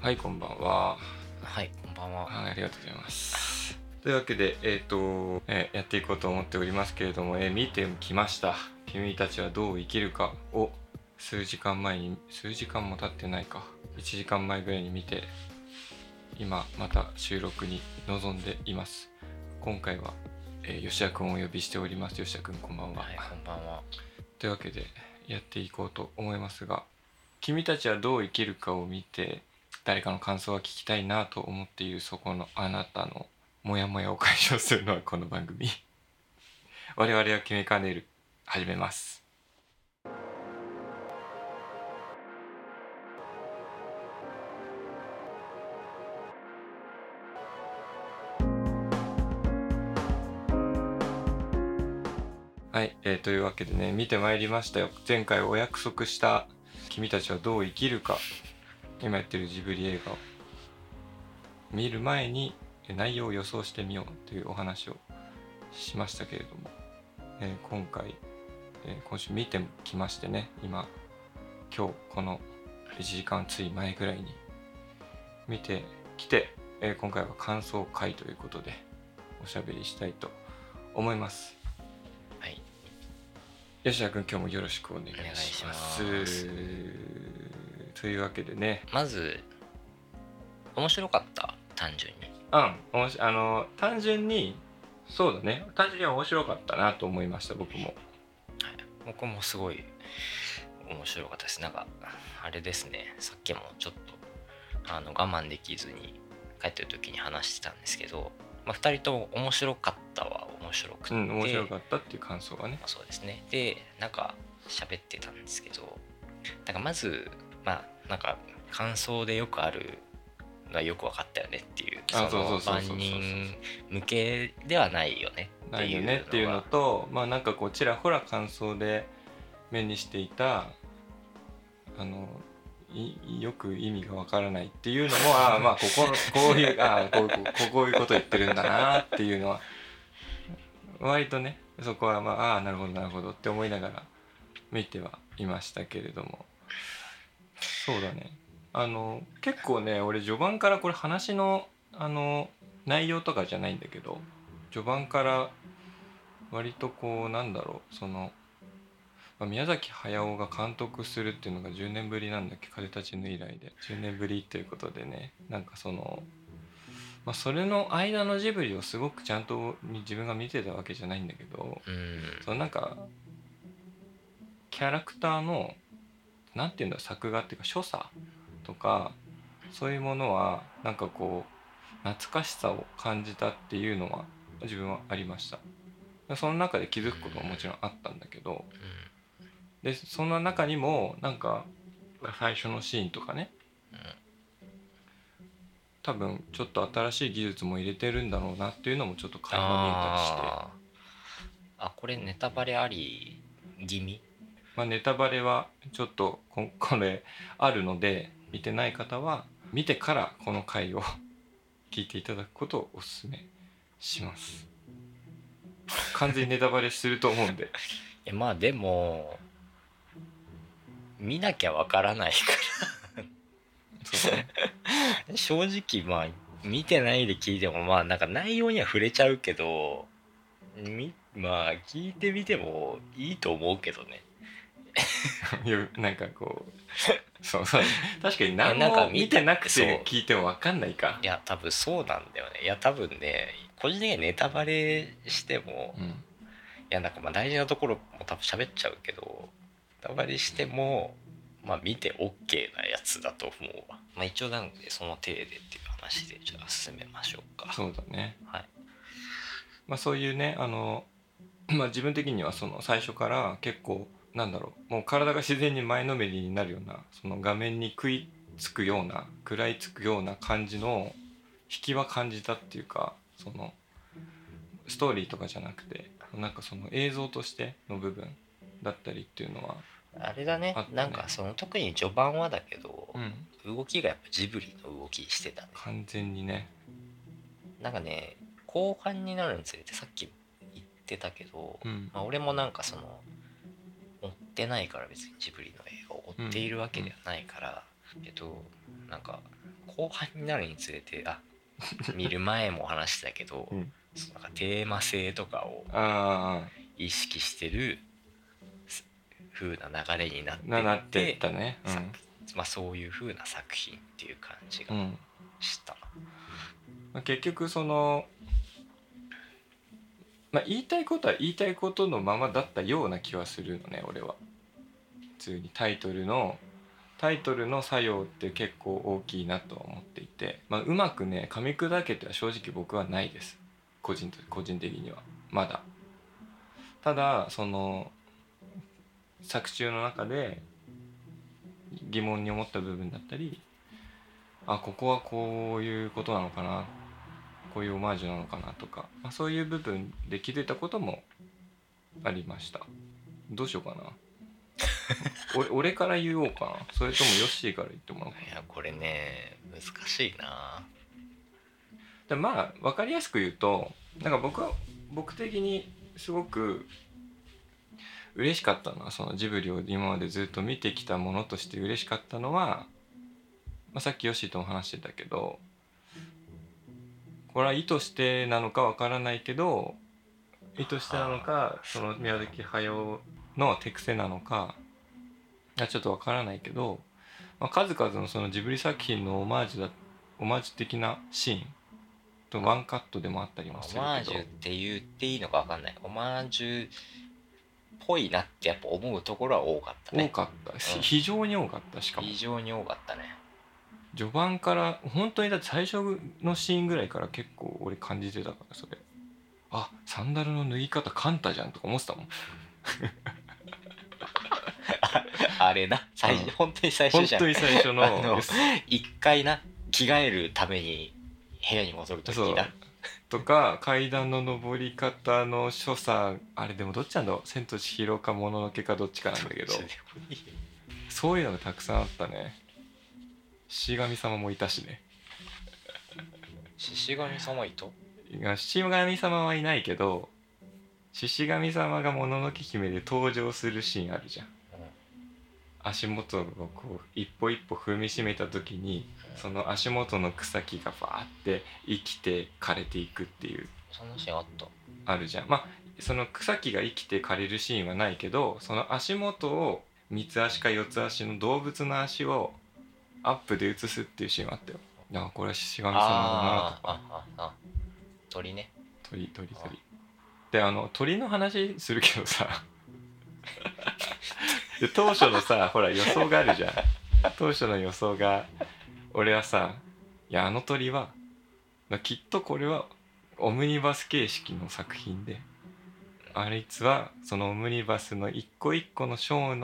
はい、こんばんは。はい、こんばんは。はい、ありがとうございます。というわけで、やっていこうと思っておりますけれども、見てきました。君たちはどう生きるかを数時間も経ってないか、1時間前ぐらいに見て、今また収録に臨んでいます。今回は、吉田くんをお呼びしております。吉田くん、こんばんは。はい、こんばんは。というわけで、やっていこうと思いますが、君たちはどう生きるかを見て、誰かの感想は聞きたいなと思っているそこのあなたのモヤモヤを解消するのはこの番組我々は決めかねる始めます。はい、というわけでね、見てまいりましたよ。前回お約束した君たちはどう生きるか、今やってるジブリ映画を見る前に内容を予想してみようというお話をしましたけれども、今回、今週見てきましてね、今日この1時間つい前ぐらいに見てきて、今回は感想会ということでおしゃべりしたいと思います。はい、吉田君、今日もよろしくお願いします。というわけでね、まず面白かった。単純に単純に面白かったなと思いました。僕も、はい、僕もすごい面白かったです。なんかあれですね、さっきもちょっと我慢できずに帰ってる時に話してたんですけど、2人とも面白かったは面白くて、面白かったっていう感想がね、そうですね。でなんか喋ってたんですけど、なんかまずなんか感想でよくあるがよく分かったよねっていう、その万人向けではないよねっていうのと、なんかこうちらほら感想で目にしていたよく意味が分からないっていうのもこういうこと言ってるんだなっていうのは割とね、そこはなるほどなるほどって思いながら見てはいましたけれども。そうだね、結構ね、俺序盤からこれ話の、内容とかじゃないんだけど、序盤から割とこう宮崎駿が監督するっていうのが10年ぶりなんだっけ、風立ちぬ以来で10年ぶりということでね、なんかそれの間のジブリをすごくちゃんと自分が見てたわけじゃないんだけど、なんかキャラクターのなんていうんだ、作画っていうか所作とかそういうものはなんかこう懐かしさを感じたっていうのは自分はありました。その中で気づくことももちろんあったんだけど、でそんな中にもなんか最初のシーンとかね、多分ちょっと新しい技術も入れてるんだろうなっていうのもちょっと垣間見えたりして、これネタバレあり気味、ネタバレはちょっとこれあるので、見てない方は見てからこの回を聞いていただくことをお勧めします。完全にネタバレすると思うんでいやでも見なきゃわからないからそう、正直見てないで聞いてもなんか内容には触れちゃうけど、聞いてみてもいいと思うけどねなんかこうそう確かに何も見てなくて聞いても分かんないか。いや多分そうなんだよね。いや多分ね、個人的にネタバレしても、なんか大事なところも多分喋っちゃうけど、ネタバレしても見て OK なやつだと思うわ。一応なのでその程度っていう話でじゃあ進めましょうか。そうだね。はい。そういうね自分的には最初から結構もう体が自然に前のめりになるような、その画面に食らいつくような感じの引きは感じたっていうか、ストーリーとかじゃなくて、なんか映像としての部分だったりっていうのはあれだね。なんか特に序盤はだけど、動きがやっぱジブリの動きしてたね、完全にね。なんかね、後半になるにつれてさっき言ってたけど、俺もなんか追ってないから、別にジブリの映画を追っているわけではないから、けど、なんか後半になるにつれて、あ見る前も話したけど、うん、そのなんかテーマ性とかを意識してる風な流れになっていて、なってったね、うん、まあ、そういう風な作品っていう感じがした、うん、まあ、結局その、まあ、言いたいことは言いたいことのままだったような気はするのね、俺は。普通にタイトルの作用って結構大きいなとは思っていて、まあ、うまくね噛み砕けては正直僕はないです、個人的にはまだ。ただその作中の中で疑問に思った部分だったり、あここはこういうことなのかな、こういうオマージュなのかなとか、まあ、そういう部分で気づいたこともありました。どうしようかな俺から言おうかな、それともヨッシーから言ってもらおうかな。いやこれね難しいな。でまあ分かりやすく言うと、なんか僕的にすごく嬉しかったのは、そのジブリを今までずっと見てきたものとして嬉しかったのは、まあ、さっきヨッシーとも話してたけど、これは意図してなのか分からないけど、意図してなのかその宮崎駿の手癖なのかちょっとわからないけど、まあ、数々 そのジブリ作品のオマージュ的なシーンとワンカットでもあったりもするけど、オマージュって言っていいのかわかんない、オマージュっぽいなってやっぱ思うところは多かったね。多かった、うん、非常に多かった。しかも非常に多かったね。序盤から本当に、だって最初のシーンぐらいから結構俺感じてたから、それあサンダルの脱ぎ方カンタじゃんとか思ってたもんあれな、本当に最初じゃん、本当に最初の一回な、着替えるために部屋に戻るときだとか階段の上り方の所作、あれでもどっちなんだろう、千と千尋かもののけかどっちかなんだけど、そういうのがたくさんあったね。死神様もいたしね。死神様いた？死神様はいないけど、獅子神様がもののけ姫で登場するシーンあるじゃん、足元をこう一歩一歩踏みしめた時に、その足元の草木がバーって生きて枯れていくっていう、そんなシーンあった、あるじゃん。まあその草木が生きて枯れるシーンはないけど、その足元を三つ足か四つ足の動物の足をアップで映すっていうシーンあったよ。ああこれは獅子神様だなとか。あ鳥ね、鳥で、あの鳥の話するけどさ当初のさほら予想があるじゃん、当初の予想が、俺はさ、いやあの鳥はきっとこれはオムニバス形式の作品で、あいつはそのオムニバスの一個一個の章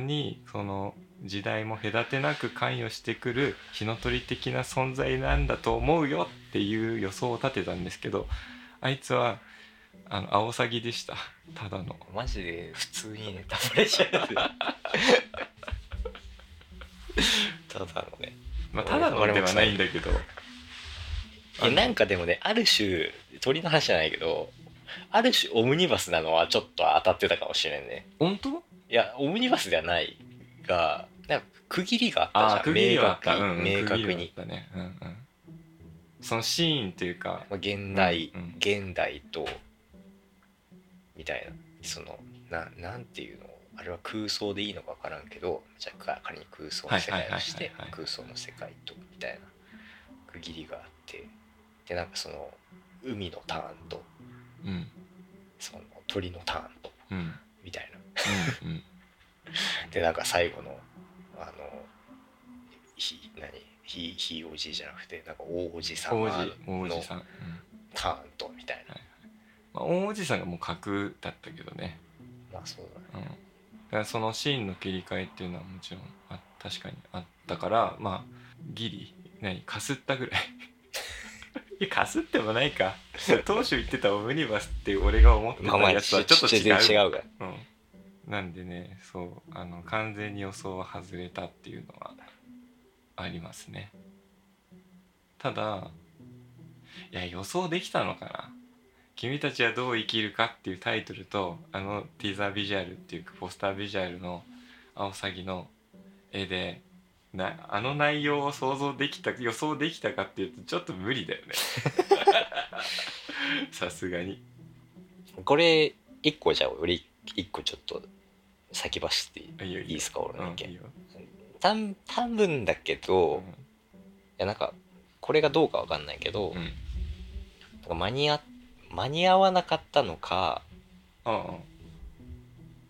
にその時代も隔てなく関与してくる火の鳥的な存在なんだと思うよっていう予想を立てたんですけど、あいつはあのアオサギでした、ただの。マジで普通にネタバレしちゃうただのね、まあ、ただのではないんだけどなんかでもね、ある種鳥の話じゃないけど、ある種オムニバスなのはちょっと当たってたかもしれんね。本当？いやオムニバスではないが、なんか区切りがあったじゃん、明確に、そのシーンというか、まあ、現代とみたいな、そのなんていうの、あれは空想でいいのか分からんけど、じゃあ仮に空想の世界をして、空想の世界とみたいな区切りがあって、でなんかその海のターンと、うん、その鳥のターンと、うん、みたいな、うんうん、でなんか最後のひいおじいじゃなくて、なんか大おじさんのターンとみたいな、まあ、大おじさんがもう格だったけどね。まあそうだね、うん、だからそのシーンの切り替えっていうのはもちろん確かにあったから、まあギリかすったぐらいいやかすってもないか当初言ってたオムニバスって俺が思ってたやつはちょっと違うから、うん、なんでね、そう完全に予想は外れたっていうのはありますね。ただいや予想できたのかな、君たちはどう生きるかっていうタイトルと、あのティーザービジュアルっていうかポスタービジュアルのアオサギの絵で、あの内容を想像できた、予想できたかっていうとちょっと無理だよね。さすがに。これ1個じゃあ俺1個ちょっと先走っていいですか？俺の意見。多分だけど、いやなんかこれがどうかわかんないけど、なんか間に合わなかったのか、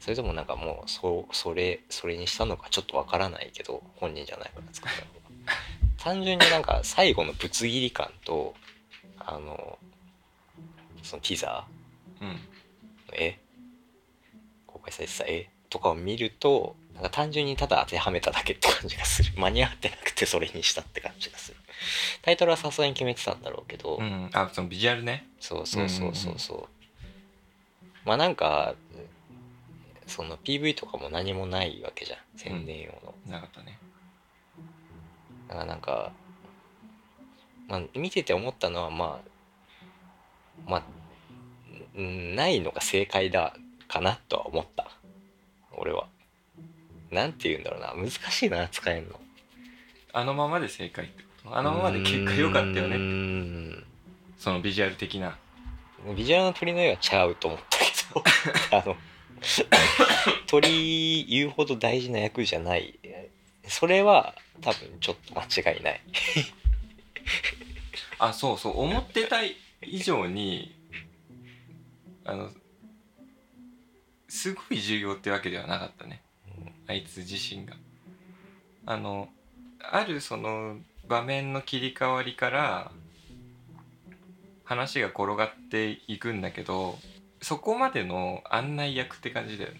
それともなんかもうそれにしたのかちょっとわからないけど、本人じゃないから作ったのが単純になんか最後のぶつ切り感とそのティザーの絵、公開されてた絵とかを見るとなんか単純にただ当てはめただけって感じがする。間に合ってなくてそれにしたって感じがする。タイトルはさすがに決めてたんだろうけど、そのビジュアルね。そう、うんうん、まあなんかその PV とかも何もないわけじゃん、宣伝用の、なかったね。だからなんか、まあ、見てて思ったのはまあないのが正解だかなとは思った。俺はなんて言うんだろうな、難しいな使えるの。あのままで正解ってこと、あのままで結果良かったよねって。そのビジュアル的な、ビジュアルの鳥の絵はちゃうと思ったけど鳥言うほど大事な役じゃない。それは多分ちょっと間違いないあ、そう思ってた以上にすごい重要ってわけではなかったね、あいつ自身が。あるその場面の切り替わりから話が転がっていくんだけど、そこまでの案内役って感じだよね。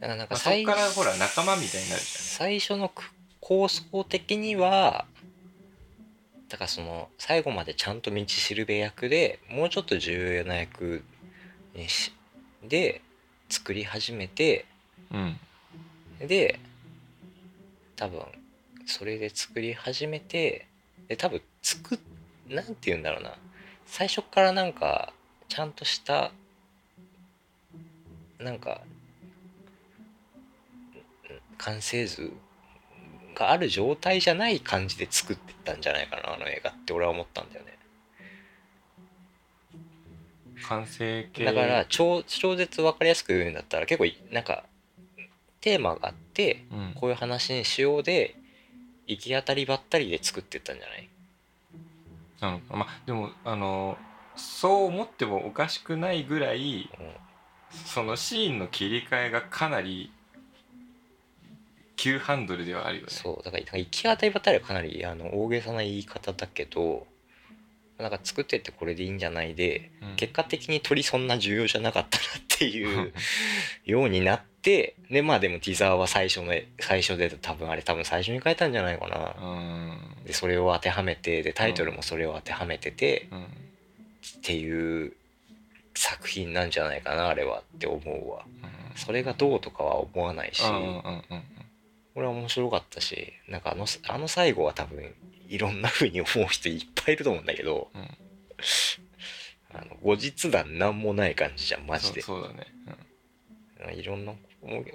だからなんかそこからほら仲間みたいになるじゃん。最初の構想的にはだからその最後までちゃんと道しるべ役で、もうちょっと重要な役にで作り始めて、で多分それで作り始めて、で多分なんて言うんだろうな、最初からなんかちゃんとしたなんか完成図がある状態じゃない感じで作ってったんじゃないかな、あの映画って俺は思ったんだよね。完成形だから 超絶分かりやすく言うんだったら、結構なんかテーマがあって、こういう話にしようで行き当たりばったりで作ってったんじゃないなのか。まあでもそう思ってもおかしくないぐらい、そのシーンの切り替えがかなり急ハンドルではあるよね。そうだから行き当たりばったりはかなり大げさな言い方だけど、なんか作ってってこれでいいんじゃないで、結果的に鳥そんな重要じゃなかったなっていうようになって、でまあでもティザーは最初で多分最初に書いたんじゃないかな。でそれを当てはめて、でタイトルもそれを当てはめてて、っていう作品なんじゃないかなあれはって思うわ。それがどうとかは思わないし、俺は面白かったし、なんかあの最後は多分いろんな風に思う人いっぱいいると思うんだけど、後日談なんもない感じじゃんマジで。そうだね、いろんな、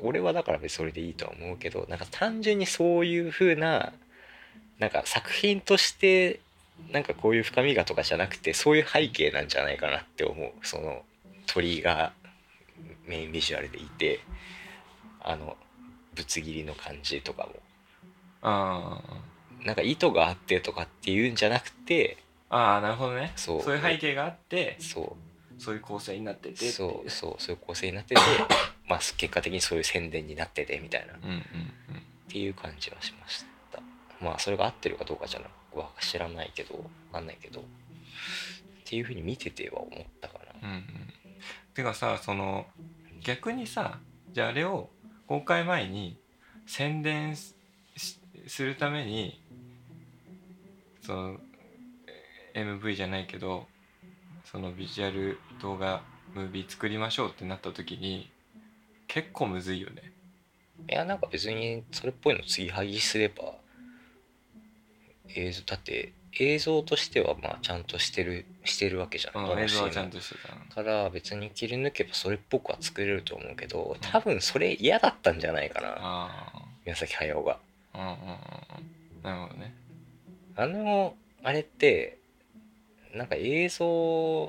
俺はだから別にそれでいいとは思うけど、なんか単純にそういう風ななんか作品としてなんかこういう深みがとかじゃなくて、そういう背景なんじゃないかなって思う。その鳥がメインビジュアルでいて、ぶつ切りの感じとかも、なんか意図があってとかっていうんじゃなくて、なるほどね。そういう背景があって、そういう構成になってて、そういう構成になっててまあ結果的にそういう宣伝になっててみたいな、っていう感じはしました。まあそれが合ってるかどうかじゃなくは知らないけど、分かんないけどっていう風に見てては思ったかな。てかさ、その逆にさ、じゃああれを公開前に宣伝するために、その MV じゃないけど、そのビジュアル動画ムービー作りましょうってなった時に結構むずいよね。いやなんか別にそれっぽいの継ぎはぎすれば、だって映像としてはまあちゃんとしてるわけじゃん。映像はちゃんとしてたから別に切り抜けばそれっぽくは作れると思うけど、多分それ嫌だったんじゃないかな、宮崎駿が。うんうんうん、なるほどね。あれってなんか映像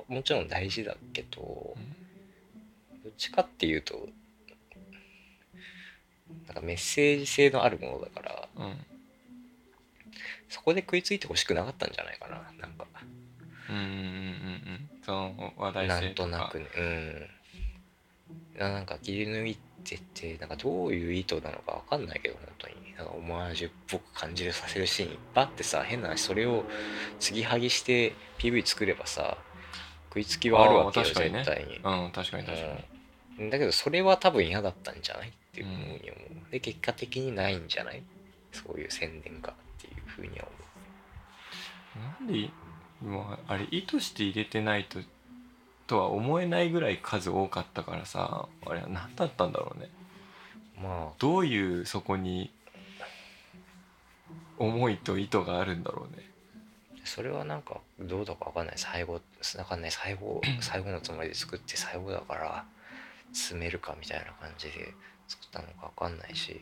もちろん大事だけど、うん、どっちかっていうとなんかメッセージ性のあるものだから、うん、そこで食いついてほしくなかったんじゃないかな、なんか。うんうんうん、その話題性とか。なんとなくね、うん、なんか切り抜いてて、なんかどういう意図なのかわかんないけど、本当になんかオマージュっぽく感じるさせるシーンいっぱいあってさ、変な話それを継ぎはぎして PV 作ればさ、食いつきはあるわけよ、ね、絶対に。うん、確かに確かに。うん、だけどそれは多分嫌だったんじゃないっていうふうに思う、うん。で結果的にないんじゃない？そういう宣伝かっていうふうには思う。なんでもうあれ意図して入れてないとは思えないぐらい数多かったからさ、あれは何だったんだろうね。まあどういうそこに思いと意図があるんだろうね。それはなんかどうだか分かんない、最後のつもりで作って最後だから詰めるかみたいな感じで作ったのか分かんないし、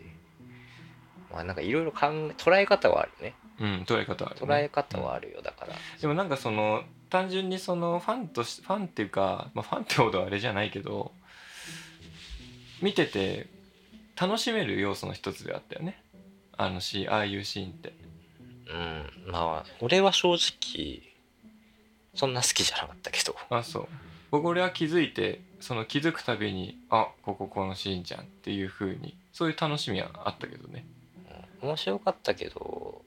まあなんかいろいろ捉え方はあるね。うん、捉え方はあるよ、うん、だからでもなんかその単純にそのファンっていうか、まあ、ファンってほどあれじゃないけど見てて楽しめる要素の一つであったよね、ああいうシーンって。うん、まあ俺は正直そんな好きじゃなかったけど。あ、そう。俺は気づいて、その気づくたびにこのシーンじゃんっていう風に、そういう楽しみはあったけどね、うん、面白かったけど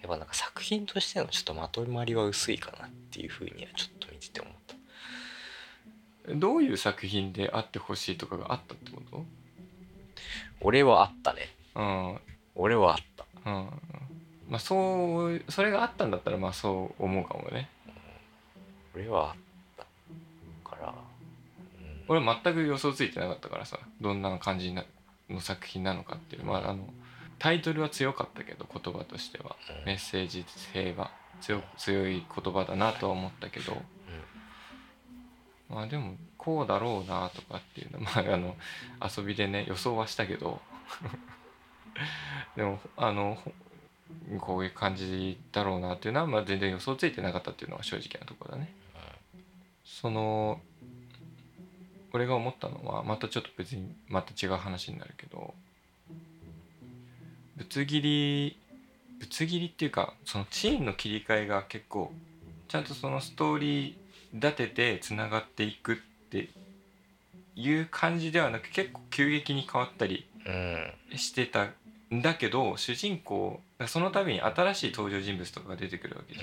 やっぱなんか作品としてのちょっとまとまりは薄いかなっていうふうにはちょっと見てて思った。どういう作品であってほしいとかがあったってこと？俺はあったね、うん、俺はあった、うん、まあそれがあったんだったらまあそう思うかもね、うん、俺はあったから、うん、俺全く予想ついてなかったからさ、どんな感じの作品なのかっていう、まあタイトルは強かったけど、言葉としてはメッセージ性は強い言葉だなとは思ったけど、まあでもこうだろうなとかっていうのは、まあ遊びでね予想はしたけどでもこういう感じだろうなっていうのは、まあ全然予想ついてなかったっていうのが正直なところだね。その俺が思ったのはまたちょっと別にまた違う話になるけど、ぶつ切りっていうか、そのシーンの切り替えが結構ちゃんとそのストーリー立ててつながっていくっていう感じではなく、結構急激に変わったりしてたんだけど、主人公その度に新しい登場人物とかが出てくるわけじ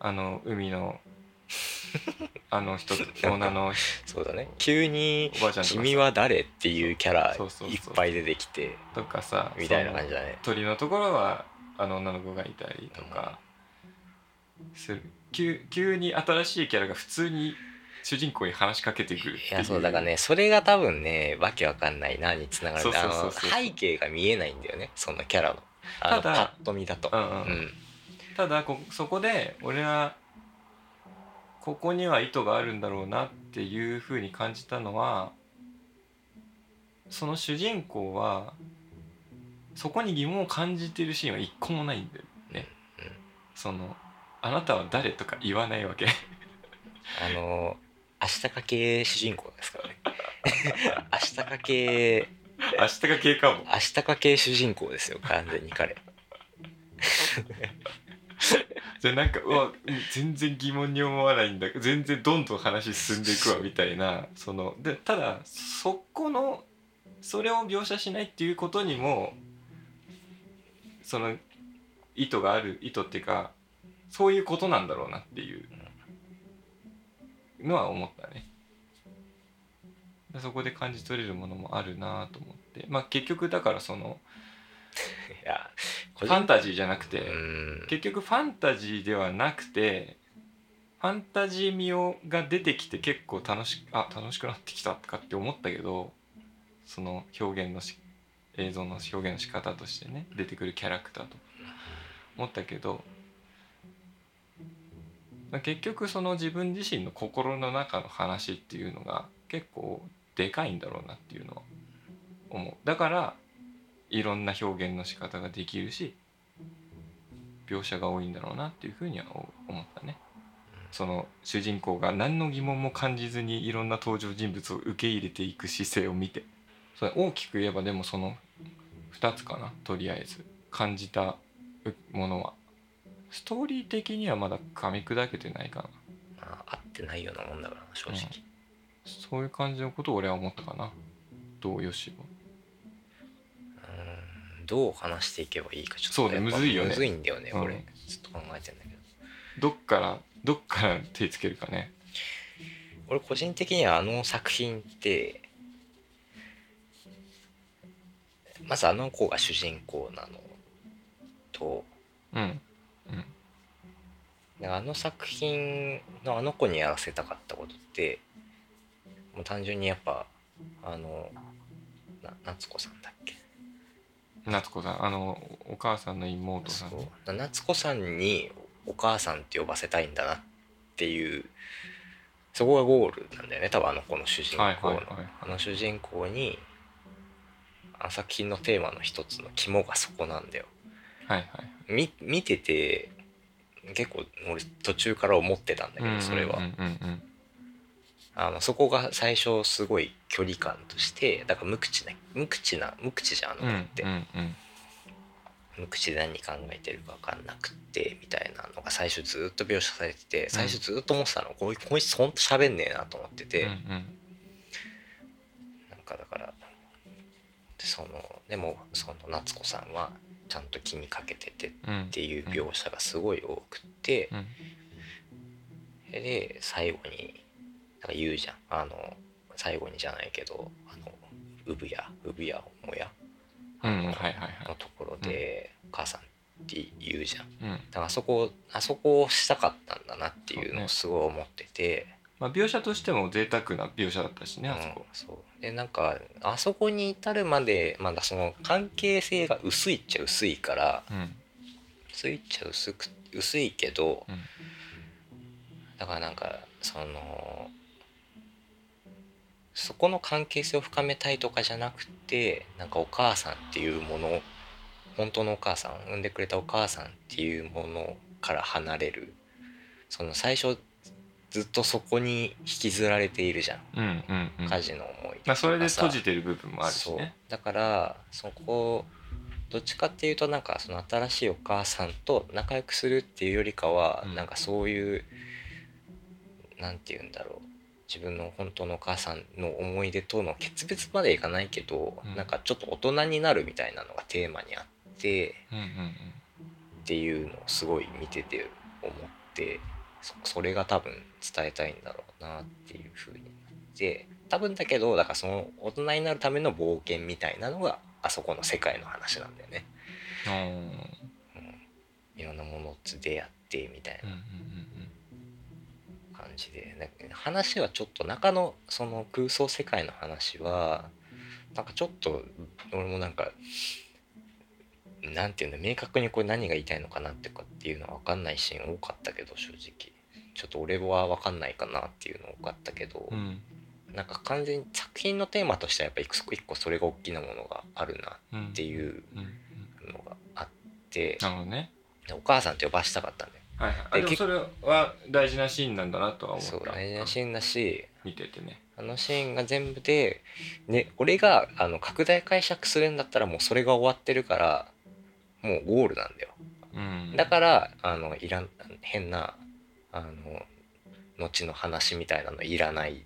ゃん、海の人オーナーのそうだね、急に君は誰っていうキャラいっぱい出てきてとかさ、みたいな感じだね。鳥のところは女の子がいたりとかする、急に新しいキャラが普通に主人公に話しかけてくるっていう。いや、そうだからね、それが多分ね、わけわかんないなにつながる。背景が見えないんだよね、そのキャラのパッと見だと、うんうんうん、ただそこで俺はここには意図があるんだろうなっていう風に感じたのは、その主人公はそこに疑問を感じているシーンは一個もないんだよね、うんうん、そのあなたは誰とか言わないわけ明日かけ主人公ですからね明日かけ主人公ですよ、完全に彼でなんか全然疑問に思わないんだけど、全然どんどん話進んでいくわみたいな、そのでただそこのそれを描写しないっていうことにもその意図がある、意図っていうかそういうことなんだろうなっていうのは思ったね。そこで感じ取れるものもあるなと思って、まあ結局だからそのいやファンタジーじゃなくて、結局ファンタジーではなくてファンタジー味が出てきて結構楽しくなってきたとかって思ったけど、その映像の表現の仕方としてね、出てくるキャラクターと思ったけど、結局その自分自身の心の中の話っていうのが結構でかいんだろうなっていうのは思う。だからいろんな表現の仕方ができるし描写が多いんだろうなっていうふうには思ったね。その主人公が何の疑問も感じずにいろんな登場人物を受け入れていく姿勢を見て、それ大きく言えばでもその2つかな、とりあえず感じたものは。ストーリー的にはまだ噛み砕けてないかな、まあ、合ってないようなもんだから正直、うん、そういう感じのことを俺は思ったかな。どうよしもどう話していけばいいかちょっとそうね、むずいよね。むずいんだよね、うん、俺ちょっと考えてんだけどどっから手つけるかね。俺個人的にはあの作品ってまずあの子が主人公なのと、うんうん、あの作品のあの子にやらせたかったことってもう単純にやっぱあの夏子さんだっけ、夏子さん、あのお母さんの妹さん、そう夏子さんにお母さんって呼ばせたいんだなっていう、そこがゴールなんだよね多分あの子の主人公の、はいはいはい、あの主人公にあの作品のテーマの一つの肝がそこなんだよ、はいはい、見てて結構俺途中から思ってたんだけど、それはそこが最初すごい距離感としてだから無口じゃんあの子って、うんうんうん、無口で何考えてるか分かんなくてみたいなのが最初ずっと描写されてて、最初ずっと思ってたの、こいつほんと喋んねえなと思ってて、うんうん、なんかだからそのでもその夏子さんはちゃんと気にかけててっていう描写がすごい多くて、うんうん、で最後になんか言うじゃん、あの最後にじゃないけど産屋母屋のところで母さんって言うじゃん、うん、だからあそこをしたかったんだなっていうのをすごい思ってて、ね、まあ、描写としても贅沢な描写だったしね、あそこ、うん、そうでなんかあそこに至るまでまだその関係性が薄いっちゃ薄いから、うん、薄いけど、うん、だからなんかそこの関係性を深めたいとかじゃなくて、なんかお母さんっていうもの、本当のお母さん、産んでくれたお母さんっていうものから離れる、その最初ずっとそこに引きずられているじゃん、うんうんうん、家事の思い、まあ、それで閉じてる部分もあるしね。そうだからそこどっちかっていうとなんかその新しいお母さんと仲良くするっていうよりかは、うん、なんかそういうなんていうんだろう、自分の本当のお母さんの思い出との決別までいかないけど、うん、なんかちょっと大人になるみたいなのがテーマにあって、うんうんうん、っていうのをすごい見てて思って、それが多分伝えたいんだろうなっていう風になって、多分だけどだからその大人になるための冒険みたいなのがあそこの世界の話なんだよね。うん、いろんなものと出会ってみたいな。うんうんうん、感じで話はちょっと中のその空想世界の話はなんかちょっと俺もなんかなんていうの、明確にこれ何が言いたいのかなってかっていうのは分かんないシーン多かったけど、正直ちょっと俺は分かんないかなっていうの多かったけど、うん、なんか完全に作品のテーマとしてはやっぱり一個それが大きなものがあるなっていうのがあって、うんうんうん、なるほどね、お母さんって呼ばしたかったんだよ。はいはい、でもそれは大事なシーンなんだなとは思った。そう大事なシーンだし、見ててね、あのシーンが全部で、ね、俺が拡大解釈するんだったらもうそれが終わってるからもうゴールなんだよ、うん、だからいらん変な後の話みたいなのいらない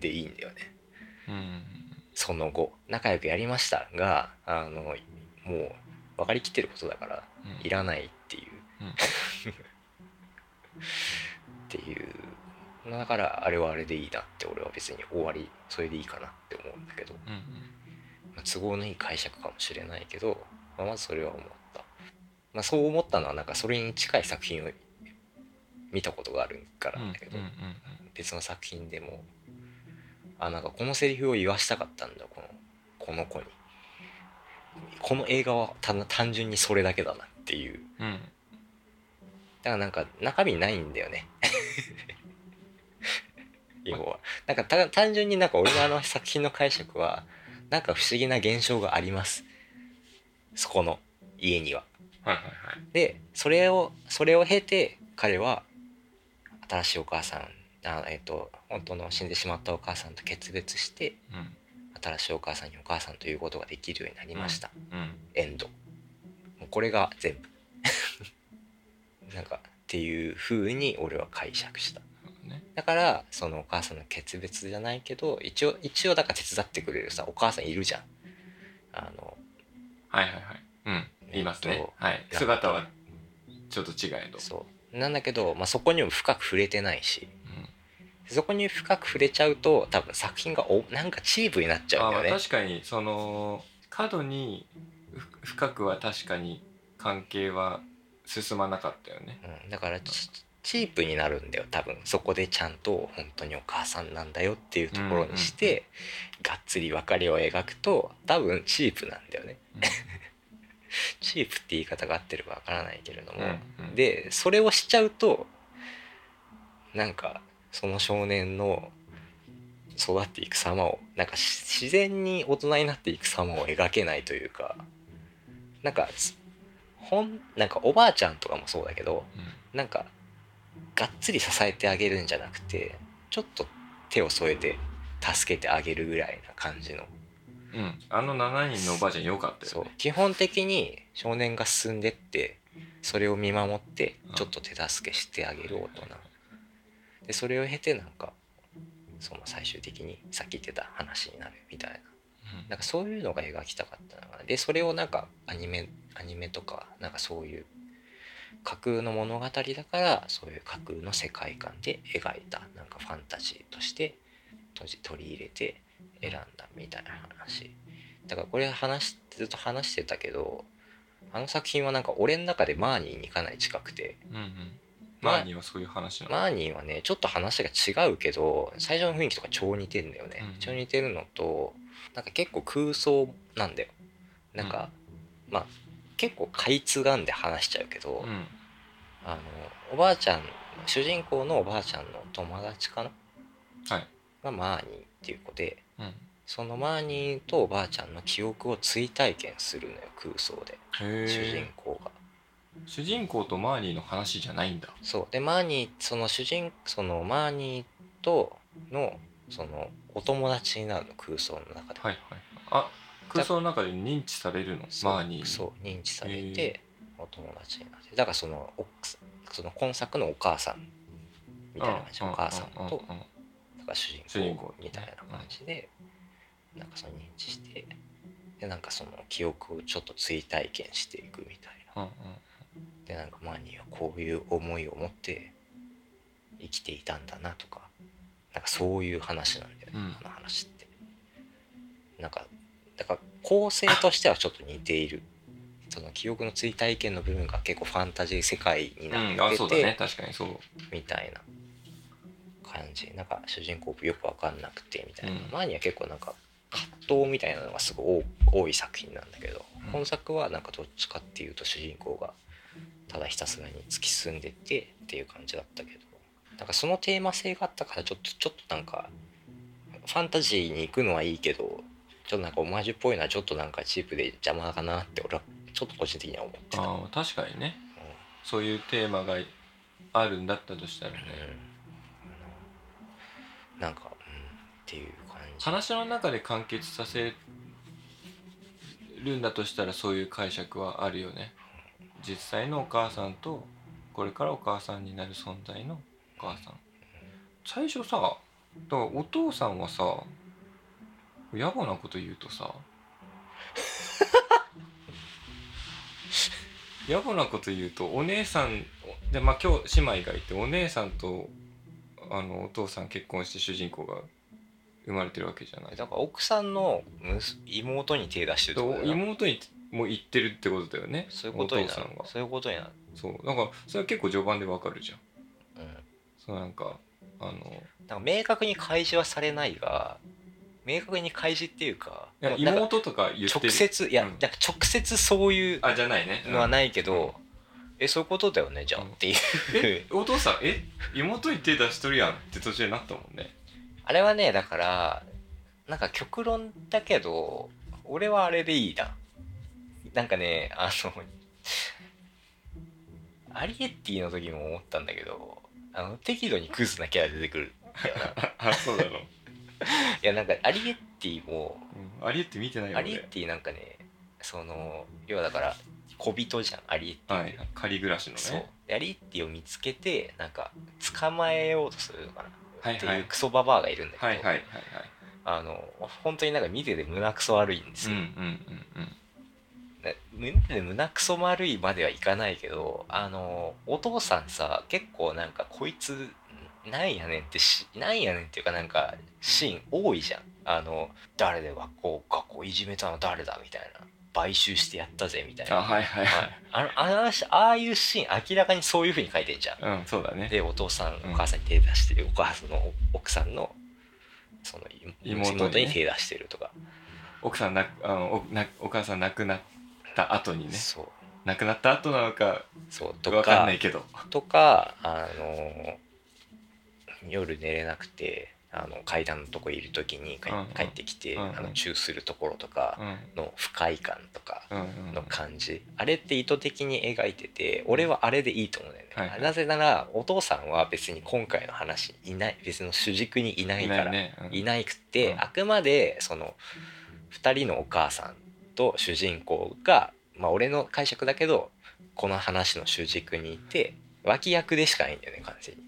でいいんだよね、うん、その後仲良くやりましたがもう分かりきってることだから、うん、いらないっていう、うんっていうだからあれはあれでいいなって俺は別に終わりそれでいいかなって思うんだけど、うんうん、まあ、都合のいい解釈かもしれないけど、まあ、まずそれは思った、まあ、そう思ったのはなんかそれに近い作品を見たことがあるからなんだけど、うんうんうんうん、別の作品でもなんかこのセリフを言わしたかったんだこの子に、この映画は単純にそれだけだなっていう、うん、だからなんか中身ないんだよね要はなんか単純になんか俺のあの作品の解釈はなんか不思議な現象がありますそこの家には。はいはいはい、でそれを経て彼は新しいお母さん、本当の死んでしまったお母さんと決別して、うん、新しいお母さんにお母さんということができるようになりました、うんうん、エンド。もうこれが全部なんかっていう風に俺は解釈した。だからそのお母さんの決別じゃないけど一応だから手伝ってくれるさお母さんいるじゃん。はいはいはい、うん、いますね、はい、姿はちょっと違えどそうなんだけど、まあ、そこにも深く触れてないし、うん、そこに深く触れちゃうと多分作品がなんかチープになっちゃうんだよね。あ確かにその過度に深くは確かに関係は進まなかったよね、うん、だからチープになるんだよ多分そこでちゃんと本当にお母さんなんだよっていうところにして、うんうんうん、がっつり別れを描くと多分チープなんだよね、うん、チープって言い方が合ってるかわからないけれども、うんうん、でそれをしちゃうとなんかその少年の育っていく様をなんか自然に大人になっていく様を描けないというかなんかおばあちゃんとかもそうだけど、うん、なんかがっつり支えてあげるんじゃなくてちょっと手を添えて助けてあげるぐらいな感じの、うん、あの7人のおばあちゃん良かったよね。そう基本的に少年が進んでってそれを見守ってちょっと手助けしてあげる大人でそれを経てなんかその最終的にさっき言ってた話になるみたいな、うん、なんかそういうのが描きたかったな。でそれをなんかアニメとかなんかそういう架空の物語だからそういう架空の世界観で描いたなんかファンタジーとして取り入れて選んだみたいな話だからこれずっと話してたけどあの作品はなんか俺の中でマーニーにかなり近くて、うんうん、マーニーはそういう話なの。マーニーはねちょっと話が違うけど最初の雰囲気とか超似てるんだよね、うん、超似てるのとなんか結構空想なんだよなんか、うん、まあ結構かいつがんで話しちゃうけど、うん、おばあちゃん主人公のおばあちゃんの友達かな、はい、がマーニーっていう子で、うん、そのマーニーとおばあちゃんの記憶を追体験するのよ空想で。主人公とマーニーの話じゃないんだ。そうでそのマーニーとのそのお友達になるの空想の中で、はいはい、あ空想の中で認知されるのマーニーに。そう認知されてお友達になってだからその今作のお母さんみたいな感じでお母さんとだから主人公みたいな感じでなんかその認知してでなんかその記憶をちょっと追体験していくみたいな、うんうん、でなんかマーニーはこういう思いを持って生きていたんだなとかなんかそういう話なんだよね、うん、あの話ってなんかだから構成としてはちょっと似ているその記憶の追体験の部分が結構ファンタジー世界になってて、うん、あそうだね確かにそうみたいな感じなんか主人公よく分かんなくてみたいな、うん、前には結構なんか葛藤みたいなのがすごい多い作品なんだけど、うん、本作はなんかどっちかっていうと主人公がただひたすらに突き進んでてっていう感じだったけどなんかそのテーマ性があったからちょっとなんかファンタジーに行くのはいいけどちょっとなんかオマージュっぽいのはちょっとなんかチープで邪魔かなって俺はちょっと個人的には思ってた。あ確かにね、うん、そういうテーマがあるんだったとしたらね、うん、なんか、うん、っていう感じ話の中で完結させるんだとしたらそういう解釈はあるよね、うん、実際のお母さんとこれからお母さんになる存在のお母さん、うん、最初さだからお父さんはさ野暮なこと言うとさ野暮なこと言うとお姉さんで、まあ、今日姉妹がいてお姉さんとお父さん結婚して主人公が生まれてるわけじゃない。だから奥さんの妹に手出してるとこ妹にも言ってるってことだよね。そういうことになる。お父さんがそういうことになる。そうだからそれは結構序盤でわかるじゃん、うん、そうなんか明確に開示はされないが明確に開示っていうか妹とか言ってる直接いや、うん、なんか直接そういうのはないけど、うんうん、そういうことだよねじゃん、うん、っていうお父さん妹に手出しとるやんって途中になったもんね。あれはねだからなんか極論だけど俺はあれでいいななんかね、アリエッティの時も思ったんだけど、適度にクズなキャラ出てくる。あ、そうだろ。いや、なんかアリエッティも、アリエッティ見てないよね。アリエッティなんかね、要はだから小人じゃん、アリエッティ。はい、仮暮らしのね。そう。アリエッティを見つけて、なんか捕まえようとするのかな、はいはい、っていうクソババアがいるんだけど、はいはいはいはい、本当になんか見てて胸クソ悪いんですよ。胸クソ悪いまではいかないけど、お父さんさ、結構なんかこいつなんやねんっていうかなんかシーン多いじゃん。誰で学校いじめたの誰だみたいな、買収してやったぜみたいな、あ、はいはいはい、ああいうシーン明らかにそういう風に書いてんじゃん、うん、そうだね。でお父さんお母さんに手出してる、お母さんの奥さんのその妹に手出してるとか、奥さんお母さん亡くなった後にね、そう亡くなった後なのか分かんないけどとか、夜寝れなくて階段のとこいるときに帰ってきて、チューするところとかの不快感とかの感じ、あれって意図的に描いてて、俺はあれでいいと思うんだよね、はいはい、なぜならお父さんは別に今回の話いない、別の主軸にいないから、いないくて、あくまでその2人のお母さんと主人公が、まあ俺の解釈だけどこの話の主軸にいて、脇役でしかないんだよね完全に。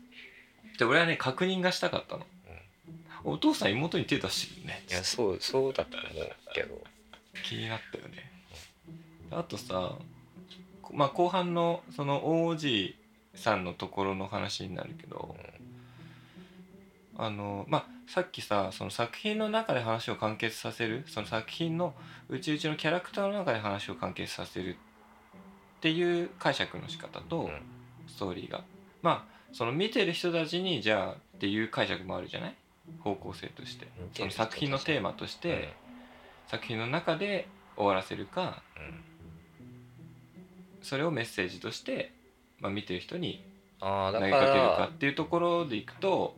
で俺はね、確認がしたかったの。お父さん妹に手出してるね。いや、そうだったと思うけど気になったよね。あとさ、まあ後半のその王子さんのところの話になるけど、まあさっきさ、その作品の中で話を完結させる、その作品のうちのキャラクターの中で話を完結させるっていう解釈の仕方と、ストーリーがまあその見てる人たちにじゃあっていう解釈もあるじゃない、方向性として。その作品のテーマとして、作品の中で終わらせるか、それをメッセージとして、まあ、見てる人に投げかけるかっていうところでいくと、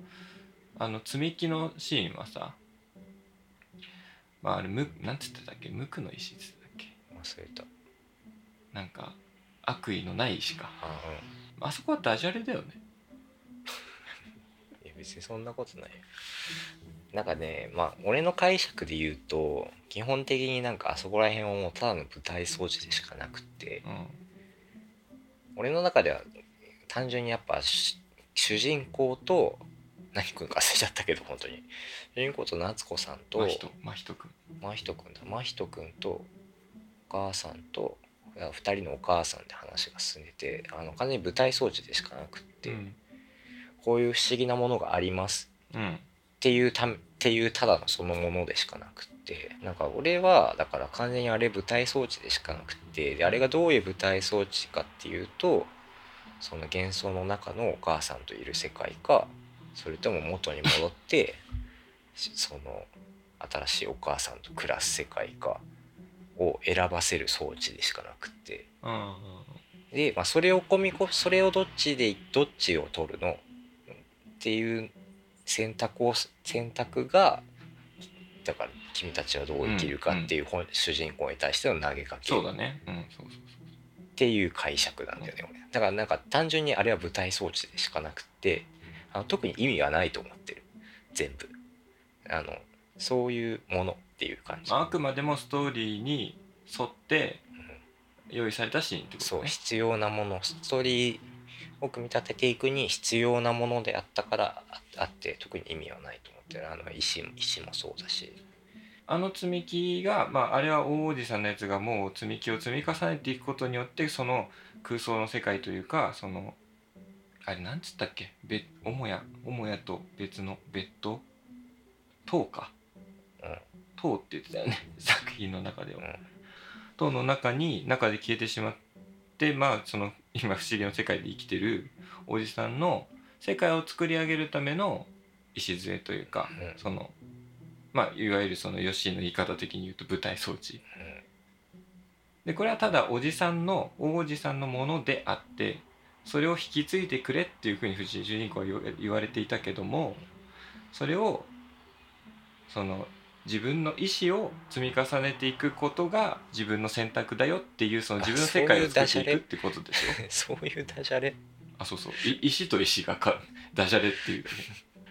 積み木のシーンはさ、まあ、あれなんつってたっけ、無垢の石つってたっけ、忘れた。なんか悪意のない石か、あそこはダジャレだよね。別にそんなことないよ。なんかね、まあ俺の解釈で言うと、基本的になんかあそこら辺はもうただの舞台装置でしかなくて、俺の中では単純にやっぱ主人公と何君か忘れちゃったけど、本当に主人公と夏子さんと真人君とお母さんと2人のお母さんで話が進んでて、完全に舞台装置でしかなくって、こういう不思議なものがあります、っていうただのそのものでしかなくって、なんか俺はだから完全にあれ舞台装置でしかなくって、であれがどういう舞台装置かっていうと、その幻想の中のお母さんといる世界か、それとも元に戻ってその新しいお母さんと暮らす世界かを選ばせる装置でしかなくって、で、まあ、それをどっちを取るのっていう選択が、だから君たちはどう生きるかっていう主人公に対しての投げかけ、そうだね、っていう解釈なんだよね、俺。だからなんか単純にあれは舞台装置でしかなくて、特に意味はないと思ってる、全部そういうものっていう感じ。あくまでもストーリーに沿って用意されたシーンってことね。そう、必要なもの、ストーリーを組み立てていくに必要なものであったから、あって特に意味はないと思ってる。石もそうだし、積み木が、まあ、あれは大おじさんのやつがもう積み木を積み重ねていくことによって、その空想の世界というか、そのあれなんつったっけ、母屋と別の別棟塔か、塔って言ってたよね作品の中では、塔の中で消えてしまって、まあその今不思議の世界で生きてるおじさんの世界を作り上げるための礎というか、そのまあいわゆるそのヨッシーの言い方的に言うと舞台装置、でこれはただ大おじさんのものであって、それを引き継いでくれっていうふうに主人公は言われていたけども、それをその自分の意思を積み重ねていくことが自分の選択だよっていう、その自分の世界を作っていくってことでしょ。そういうダジャレ。あ、そうそう、意思と意思がダジャレっていう、ね、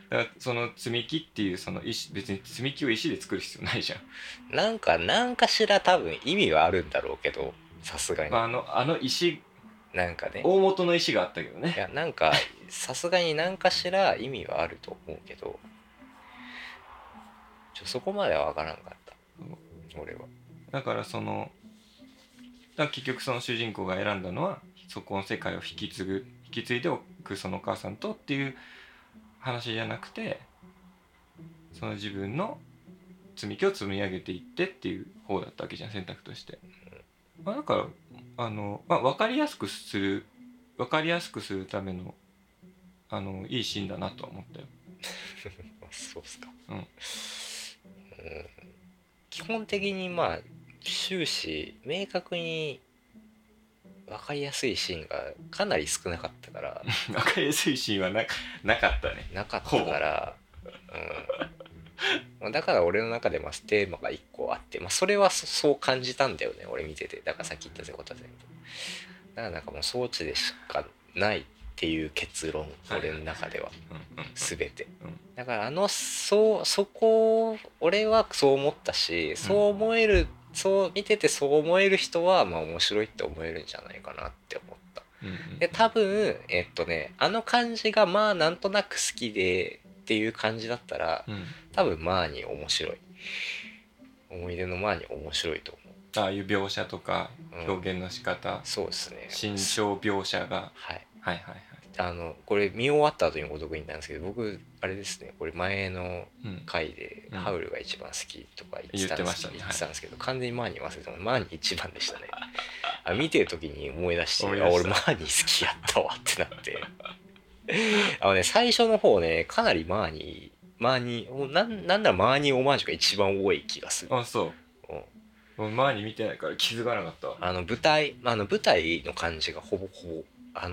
だからその積み木っていうその意思、別に積み木を意思で作る必要ないじゃん。なんかしら多分意味はあるんだろうけど、さすがに、まあ、あの意思なんかね、大元の意思があったけどね。いや、なんかさすがに何かしら意味はあると思うけど、そこまでは分からんかった、うん、俺は。だからだから結局その主人公が選んだのは、そこの世界を引き継いでおくそのお母さんとっていう話じゃなくて、その自分の積み木を積み上げていってっていう方だったわけじゃん、選択として。うん、まあ、だから分かりやすくするためのいいシーンだなとは思ったよ。そうっすか。うん。基本的にまあ終始明確に分かりやすいシーンがかなり少なかったから分かりやすいシーンは なかったね。なかったから、うん、だから俺の中でまあテーマが1個あって、まあ、それはそう感じたんだよね、俺見てて。だからさっき言ったことは全部だから、なんかもう装置でしかないっていう結論、俺の中では全てだから、そこを俺はそう思ったし、そう思える、そう見ててそう思える人はまあ面白いって思えるんじゃないかなって思った、うんうん、で多分あの感じがまあなんとなく好きでっていう感じだったら、多分まあに面白い、思い出のまあに面白いと思う。ああいう描写とか表現の仕方、うん、そうですね、心情描写が、はいはいはいはい、これ見終わった後にお得意なんですけど、僕あれですね、これ前の回でハウルが一番好きとか言ってたんですけど、完全にマーニー忘れてます。マーニー一番でしたね。あ、見てる時に思い出して、あ、俺マーニー好きやったわってなってね、最初の方ね、かなりマーニーなんならマーニーオマージュが一番多い気がする。あ、そう、うん、前に見てないから気づかなかったわ。舞台の感じがほぼほぼ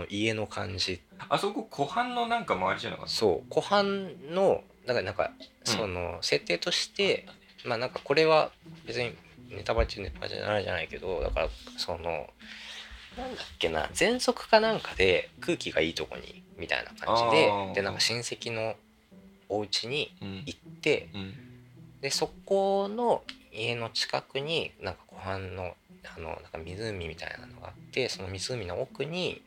家の感じ、あそこ湖畔のなんか周りじゃなかった。そう、湖畔のなんかその設定として、うん、まあなんかこれは別にネタバレじゃないけど、だからそのなんだっけな、喘息かなんかで空気がいいとこにみたいな感じでなんか親戚のお家に行って、うんうん、でそこの家の近くになんか湖畔のなんか湖みたいなのがあって、その湖の奥に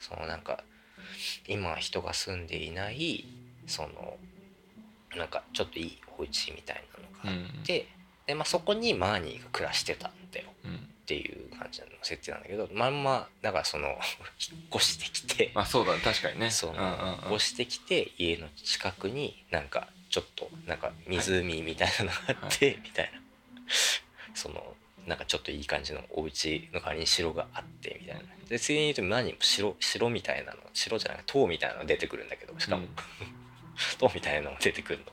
そのなんか今人が住んでいないそのなんかちょっといいお家みたいなのがあって、うん、でまあそこにマーニーが暮らしてたんだよっていう感じの設定なんだけど、まんまだからその引っ越してきて、まあそうだ確かにね、その引っ越してきて家の近くになんかちょっとなんか湖みたいなのがあって、はい、みたいなそのなんかちょっといい感じのお家の代わりに城があってみたいな。でついでに言うと何も城みたいなの、城じゃなくて塔みたいなの出てくるんだけど、しかも、うん、塔みたいなのも出てくるの。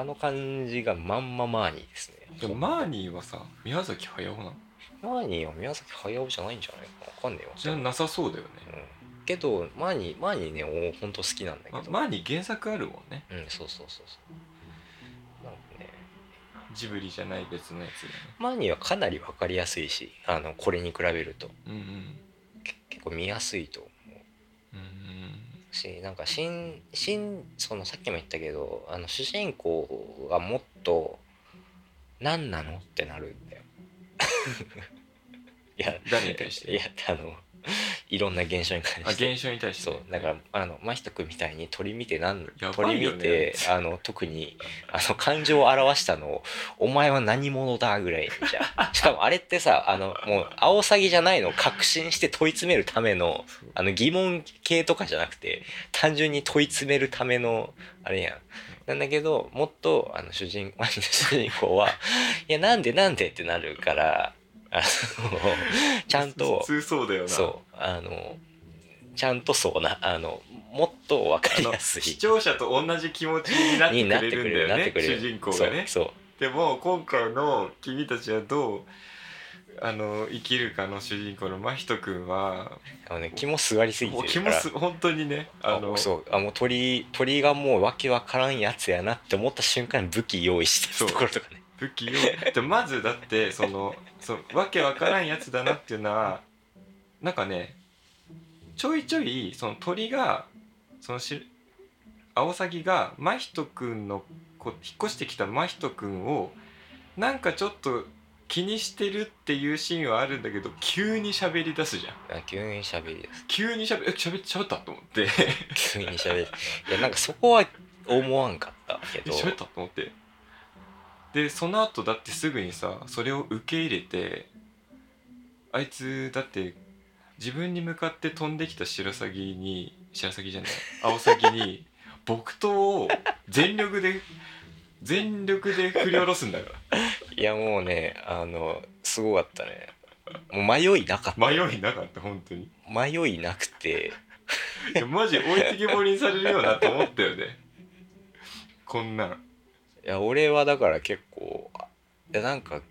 あの感じがまんまマーニーですね。でもマーニーはさ、宮崎駿なの？マーニーは宮崎駿じゃないんじゃないかな、わかんねえよ。じゃなさそうだよね。うんけどマーニーね、お本当好きなんだけど、マーニー原作あるもんね。うん、そうなんかね、ジブリじゃない別のやつだね。マーニーはかなり分かりやすいし、これに比べると、うんうん、結構見やすいと思う、うん、しなんかそのさっきも言ったけど、主人公がもっと何なのってなるんだよいや誰に対して、いやいろんな現象に関して、現象に対して、ね、そうだから真人君みたいに鳥見て特に感情を表したのをお前は何者だぐらいじゃん。しかもあれってさ、もうアオサギじゃないのを確信して問い詰めるための疑問系とかじゃなくて、単純に問い詰めるためのあれやん。なんだけどもっと主人公はいやなんでってなるから、ちゃんとそうだよな、そうちゃんとそうなもっと分かりやすい、視聴者と同じ気持ちになってくれるんだよね主人公がね。そうでも今回の君たちはどう生きるかの主人公の真人くんはね、肝すがりすぎてるから本当にね、もう鳥がもうわけわからんやつやなって思った瞬間に武器用意してるところとかね、武器用意でまずだってそのわけわからんやつだなっていうのはなんかね、ちょいちょいその鳥がそのアオサギが真人くんの引っ越してきた真人くんをなんかちょっと気にしてるっていうシーンはあるんだけど、急に喋り出すじゃん。急に喋ったと思って急に喋る。いやなんかそこは思わんかったけど喋ったと思って、でその後だってすぐにさ、それを受け入れて、あいつだって自分に向かって飛んできたアオサギに木刀を全力で振り下ろすんだからいやもうね、すごかったね。もう迷いなかった本当に迷いなくていやマジ置いてけぼりにされるようなと思ったよねこんなん。いや俺はだから結構なんか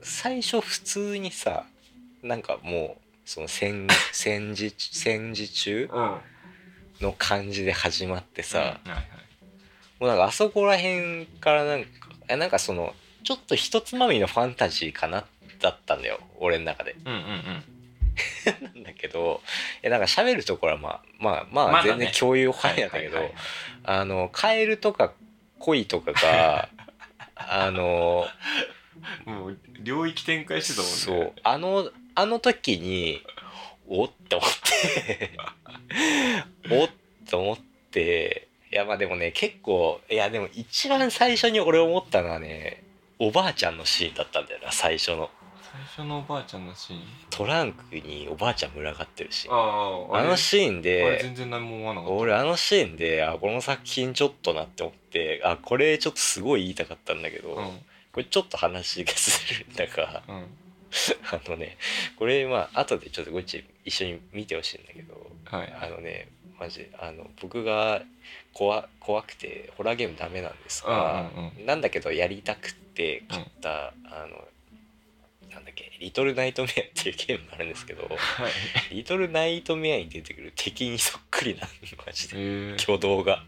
最初普通にさ、なんかもうその 戦時中の感じで始まってさ、うん、はいはい、もうなんかあそこら辺からなんかそのちょっとひとつまみのファンタジーかなだったんだよ俺の中で、うんうんうん、なんだけどなんか喋るところはまあ全然共有範囲なんだけど、カエルとか恋とかがもう領域展開してたもんね。そうあの時におって思っておって思って、いやまあでもね結構、いやでも一番最初に俺思ったのはね、おばあちゃんのシーンだったんだよな。最初のおばあちゃんのシーン、トランクにおばあちゃん群がってるシーン、 あのシーンであれ全然何も思わなかった。俺あのシーンでこの作品ちょっとなって思って、これちょっとすごい言いたかったんだけど、うん、これちょっと話がするんだか、うん、これまあ後でちょっとごっち一緒に見てほしいんだけど、はい、マジ僕が怖くてホラーゲームダメなんですが、うんうん、なんだけどやりたくて買った、うん、なんだっけリトルナイトメアっていうゲームがあるんですけど、はい、リトルナイトメアに出てくる敵にそっくりなのマジで挙動が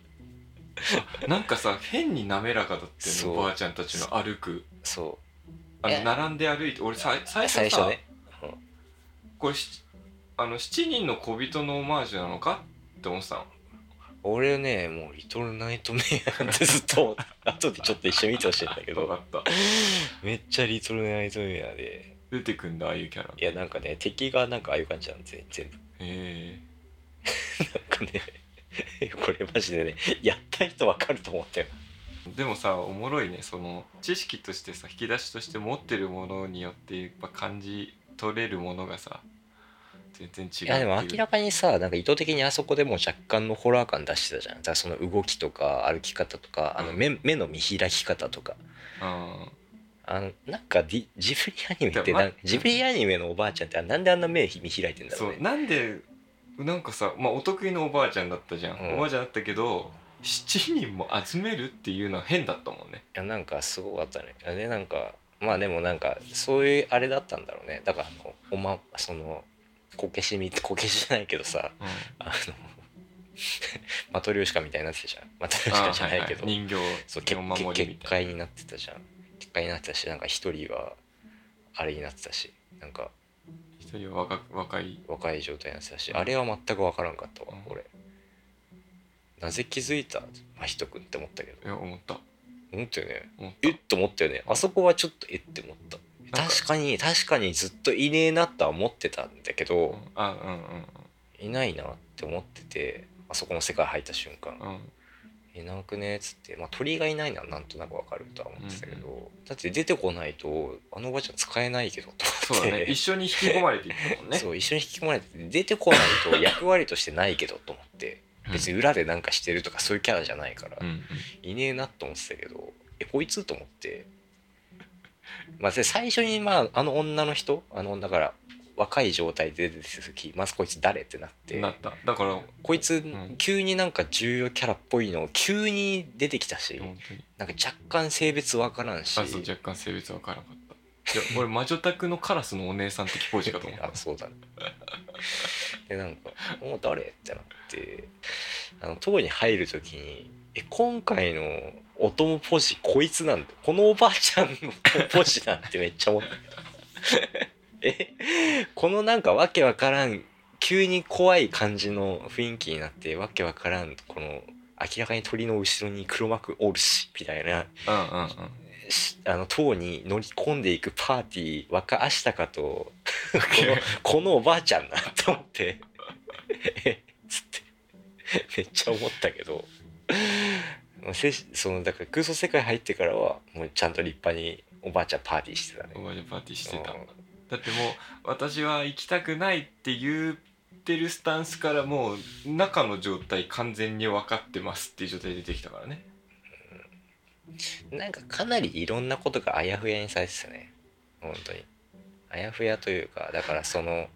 なんかさ変に滑らかだってね、おばあちゃんたちの歩く、そう並んで歩いて、俺最初さ、ね、うん、これ7人の小人のオマージュなのかって思ってたの。俺ねもうリトルナイトメアってずっと後でちょっと一緒に見てほしいんだけどめっちゃリトルナイトメアで出てくんだ、ああいうキャラ。いやなんかね敵がなんかああいう感じなんで全部なんかねこれマジでねやった人わかると思ったよ。でもさおもろいね、その知識としてさ、引き出しとして持ってるものによってやっぱ感じ取れるものがさ全然違う。いやでも明らかにさ、なんか意図的にあそこでも若干のホラー感出してたじゃん。だからその動きとか歩き方とか、うん、目の見開き方とか、うん、なんかジブリアニメってジブリアニメのおばあちゃんってなんであんな目見開いてんだろうね。そうなんでなんかさ、まあ、お得意のおばあちゃんだったじゃん、うん、おばあちゃんだったけど7人も集めるっていうのは変だったもんね。いやなんかすごかったね。でなんかまあでもなんかそういうあれだったんだろうね。だからそのこけしじゃないけどさ、うん、マトリョーシカみたいになってたじゃん。マトリョーシカじゃないけど、はいはい、人形を守りみたいな結界になってたじゃん。結界になってたし、なんか一人はあれになってたし、なんか一人は若い状態になってたし、あれは全く分からんかったわ、うん、俺なぜ気づいた真人くんって思ったけど。いや思ったよね。えっと思ったよね。あそこはちょっとえって思った。確かにずっといねえなとは思ってたんだけど、うん、あ、うんうん、いないなって思ってて、あそこの世界入った瞬間、うん、いなくねっつって、まあ、鳥がいないのはなんとなくわかるとは思ってたけど、うんうん、だって出てこないとあのおばあちゃん使えないけどと思って。そうだね、一緒に引き込まれていったもんねそう一緒に引き込まれて出てこないと役割としてないけどと思って別に裏でなんかしてるとかそういうキャラじゃないから、うんうん、いねえなと思ってたけど、こいつと思ってまあ、最初に、まあ、あの女から若い状態で出てきた時、まずこいつ誰ってなって、なっただからこいつ、うん、急になんか重要キャラっぽいの急に出てきたし、なんか若干性別わからんし、あそう若干性別わからなかった俺魔女宅のカラスのお姉さん的ポージかと思ったあ、そうだねでなんかもう誰ってなって、あのトイレに入るときに今回のお供ポジこいつなんだ、このおばあちゃんのポジなんてめっちゃ思ったこのなんかわけわからん急に怖い感じの雰囲気になって、わけわからんこの明らかに鳥の後ろに黒幕おるしみたいな、うんうんうん、あの塔に乗り込んでいくパーティー若アシタカとこのおばあちゃんなと思ってつってめっちゃ思ったけど、そのだから空想世界入ってからはもうちゃんと立派におばあちゃんパーティーしてたね。おばあちゃんパーティーしてた、うん、だってもう私は行きたくないって言ってるスタンスからもう中の状態完全に分かってますっていう状態で出てきたからね。なんかかなりいろんなことがあやふやにされてたね、本当にあやふやというか、だからその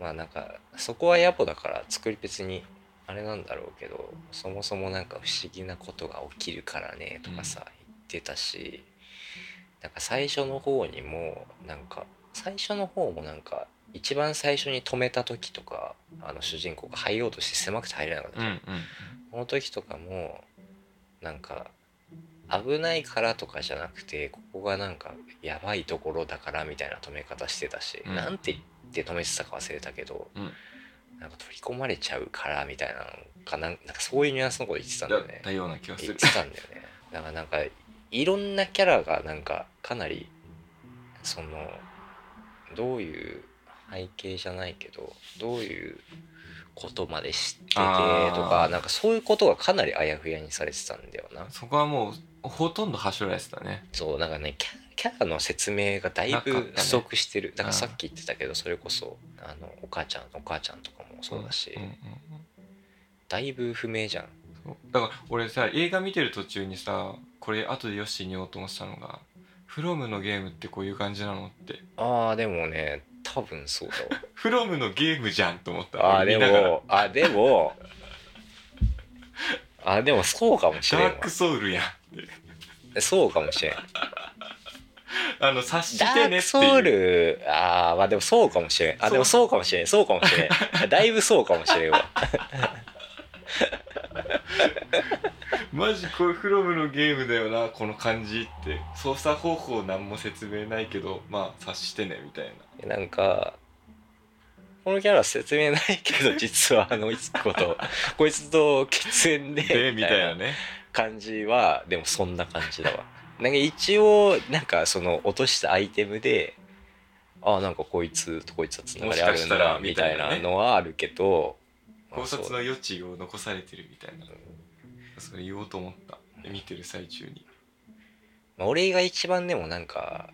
まあなんかそこは野暮だから作り別にあれなんだろうけど、そもそもなんか不思議なことが起きるからねとかさ、言ってたし、なんか最初の方にもなんか一番最初に止めた時とか、あの主人公が入ろうとして狭くて入れなかった、うんうん、この時とかもなんか危ないからとかじゃなくて、ここがなんかやばいところだからみたいな止め方してたし、うん、なんて言って止めてたか忘れたけど、うん、なんか取り込まれちゃうからみたいなのか なんかそういうニュアンスのこと言ってたんだよね。だったような気がする。言ってたんだよね。だからなんかいろんなキャラがなんかかなりそのどういう背景じゃないけどどういうことまで知っててとか、なんかそういうことがかなりあやふやにされてたんだよな。そこはもうほとんど端折られてたね。そうなんかね、キャラの説明がだいぶ不足してる。だからさっき言ってたけど、それこそあのお母ちゃんとかもそうだし、うんうんうん、だいぶ不明じゃん。だから俺さ、映画見てる途中にさ、これ後でヨッシーに言おうと思ってたのが、フロムのゲームってこういう感じなのって。ああでもね、多分そうだわフロムのゲームじゃんと思った。でもそうかもしれんわ。ダークソウルやんそうかもしれんあの察してねっていうダークソウル。あ、まあでもそうかもしれん。あでもそうかもしれんだいぶそうかもしれんわマジこれフロムのゲームだよなこの感じって。操作方法なんも説明ないけど、まあ察してねみたいな。なんかこのキャラ説明ないけど実はあのいつことこいつと血縁でみたいな感じは。でもそんな感じだわ。なんか一応なんかその落としたアイテムで、あなんかこいつとこいつはつながりあるんだみたいなのはあるけど、考察の余地を残されてるみたいな。それ言おうと思った見てる最中に、まあ、俺が一番でもなんか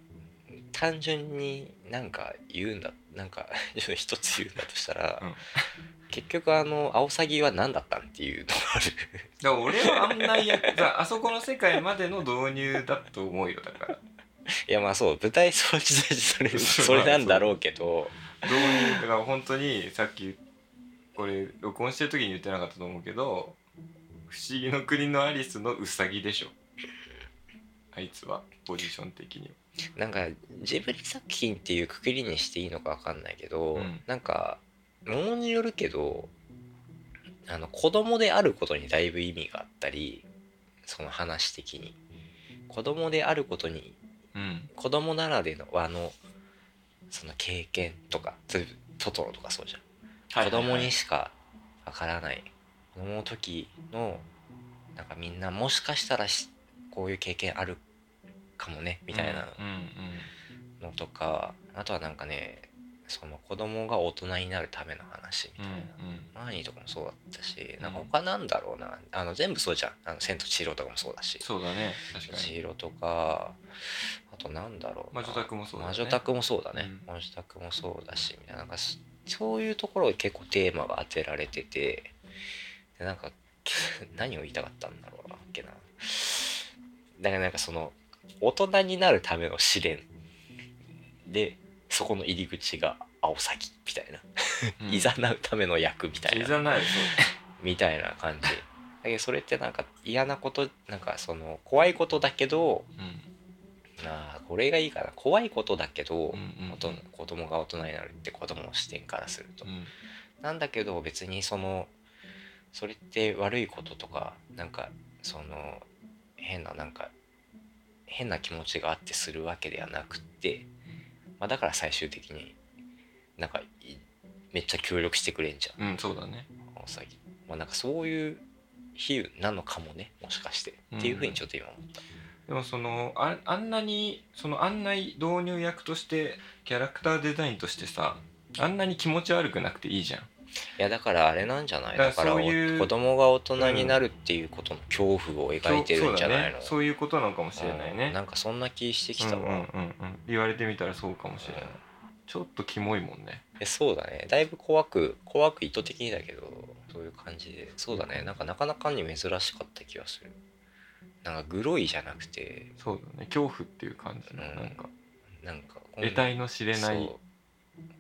単純になんか言うんだ、なんか一つ言うんだとしたら、うん、結局あのアオサギは何だったんっていうのがあるだから俺はあんなあそこの世界までの導入だと思うよ。だからいやまあそう、舞台装置だしそれなんだろうけど導入だから本当にさっきこれ録音してる時に言ってなかったと思うけど、不思議の国のアリスのウサギでしょあいつはポジション的になんかジブリ作品っていう括りにしていいのか分かんないけど、うん、なんかものによるけど、あの子供であることにだいぶ意味があったり、その話的に子供であることに、うん、子供ならでのあのその経験とか、トトロとかそうじゃん、はいはいはい、子供にしか分からない子供の時のなんかみんなもしかしたらこういう経験あるかもねみたいなのとか、うんうんうん、あとはなんかね、その子供が大人になるための話みたいな、マーニーとかもそうだったし、なんか他なんだろうな、あの全部そうじゃん、あの千と千尋とかもそうだし、そうだね、確かに千尋とか、あとなんだろう、魔女宅もそうだね、魔女宅もそうだしみたいな、なんかそういうところで結構テーマが当てられてて。なんか何を言いたかったんだろうなっけな。だからなんかその大人になるための試練で、そこの入り口がアオサギみたいな、いざなうための役みたいな、いざないみたいな感じ。だけどそれってなんか嫌なこと、なんかその怖いことだけど、な。これがいいかな。怖いことだけど、うんうん、子供が大人になるって子供の視点からすると、うん、なんだけど別にそれって悪いこととかなんか変な気持ちがあってするわけではなくって、まあ、だから最終的になんかめっちゃ協力してくれんじゃん、うん、そうだね、まあ、なんかそういう比喩なのかもね、もしかして、うん、っていうふうにちょっと今思った。でもあんなに案内導入役としてキャラクターデザインとしてさ、あんなに気持ち悪くなくていいじゃん。いやだからあれなんじゃない、だからそういう子供が大人になるっていうことの恐怖を描いてるんじゃないの、うん、そういうことなのかもしれないね、うん、なんかそんな気してきたわ、うんうんうんうん、言われてみたらそうかもしれない、うん、ちょっとキモいもんね。そうだね、だいぶ怖く意図的にだけどそういう感じで、そうだね、なんかなかなかに珍しかった気がする。なんかグロいじゃなくて、そうだね、恐怖っていう感じの、うん、なんか得体の知れない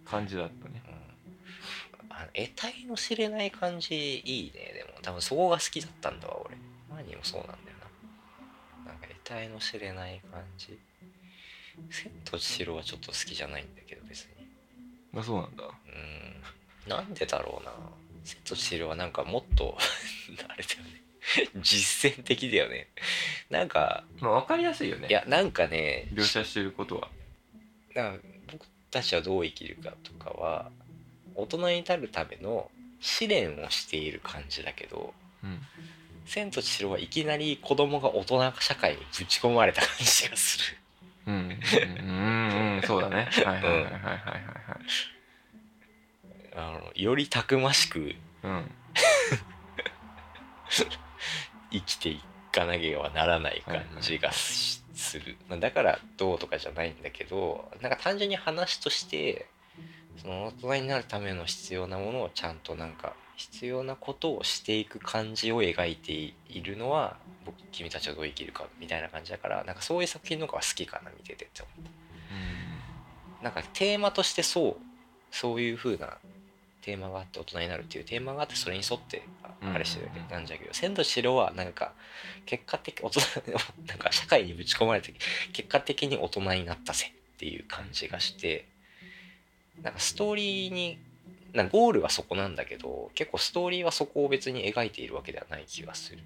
感じだったね、うん、得体の知れない感じいいね。でも多分そこが好きだったんだわ俺。前にもそうなんだよな。なんか得体の知れない感じ。千と千尋はちょっと好きじゃないんだけど別に。まあそうなんだ。なんでだろうな。千と千尋はなんかもっとあれだよね。実践的だよね。なんか、まあ、分かりやすいよね。いやなんかね、描写してることは僕たちはどう生きるかとかは大人に至るための試練をしている感じだけど、うん、千と千尋はいきなり子供が大人社会にぶち込まれた感じがする。うんうん、そうだね。はいはいはいはいはいはい、よりたくましく、うん、生きていかなければならない感じがする、はいはい、だからどうとかじゃないんだけど、なんか単純に話としてその大人になるための必要なものをちゃんとなんか必要なことをしていく感じを描いているのは君たちはどう生きるかみたいな感じだから、なんかそういう作品の方が好きかな見ててって思った。なんかテーマとしてそういう風なテーマがあって大人になるっていうテーマがあってそれに沿ってあれしてるわけなんじゃけど、千と千尋はなんか結果的大人なんか社会にぶち込まれて結果的に大人になったぜっていう感じがして、なんかストーリーになんかゴールはそこなんだけど、結構ストーリーはそこを別に描いているわけではない気がする。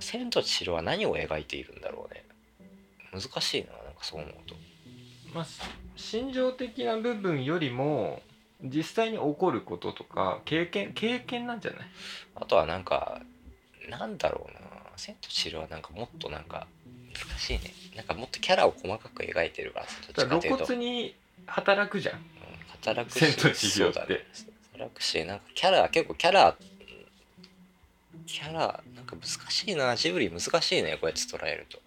千と千尋は何を描いているんだろうね。難しいな、なんかそう思うと。まあ心情的な部分よりも実際に起こることとか経験なんじゃない？あとはなんかなんだろうな、千と千尋はなんかもっとなんか難しいね。なんかもっとキャラを細かく描いてるからさ、露骨に働くじゃん。うん、働くし、千と千尋って、ね、働くし、なんかキャラなんか難しいな、ジブリ難しいねこうやって捉えると。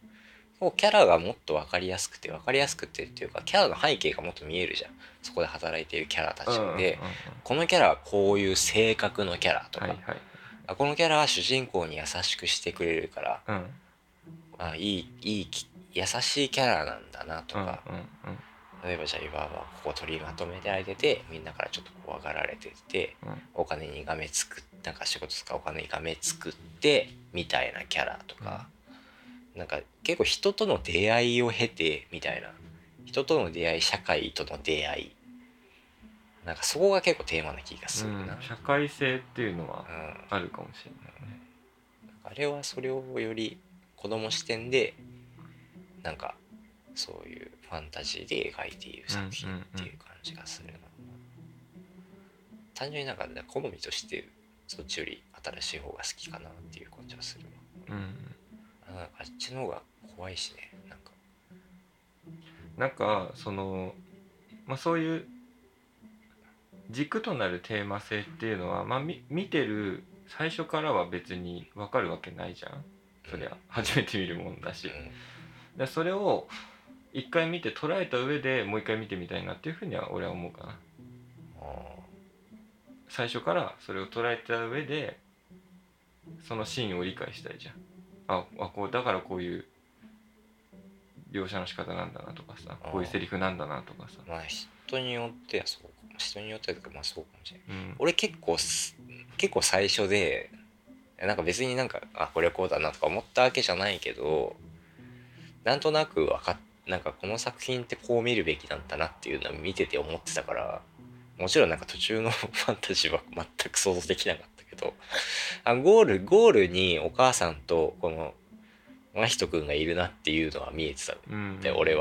こうキャラがもっと分かりやすくてっていうか、キャラの背景がもっと見えるじゃん。そこで働いているキャラたちで、うんうんうんうん、このキャラはこういう性格のキャラとか、はいはい、あこのキャラは主人公に優しくしてくれるから、うん、あいい優しいキャラなんだなとか、うんうんうん、例えばじゃあ今はここ取りまとめてあげてみんなからちょっと怖がられてて、うん、お金にがめつくなんか仕事とかお金にがめつくってみたいなキャラとか、うん、なんか結構人との出会いを経てみたいな、人との出会い社会との出会い、なんかそこが結構テーマな気がするな、うん、社会性っていうのはあるかもしれないね、うん、あれはそれをより子供視点でなんかそういうファンタジーで描いている作品っていう感じがするな、うんうんうん、単純になんか好みとしてそっちより新しい方が好きかなっていう感じはするわ、うん、あっちの方が怖いしね、なんかまあ、そういう軸となるテーマ性っていうのは、まあ、見てる最初からは別に分かるわけないじゃん、そりゃ、うん、初めて見るもんだし、うん、それを一回見て捉えた上でもう一回見てみたいなっていうふうには俺は思うかな。最初からそれを捉えた上でそのシーンを理解したいじゃん。こうだからこういう描写の仕方なんだなとかさ、こういうセリフなんだなとかさ、まあ人によってはそうかも、人によってはまあそうかもしれない、うん、俺結構最初でなんか別になんかこれこうだなとか思ったわけじゃないけど、なんとなくなんかこの作品ってこう見るべきなんだなっていうのは見てて思ってたから、もちろんなんか途中のファンタジーは全く想像できなかったけど、ゴールにお母さんとこの真人くんがいるなっていうのは見えてたで、俺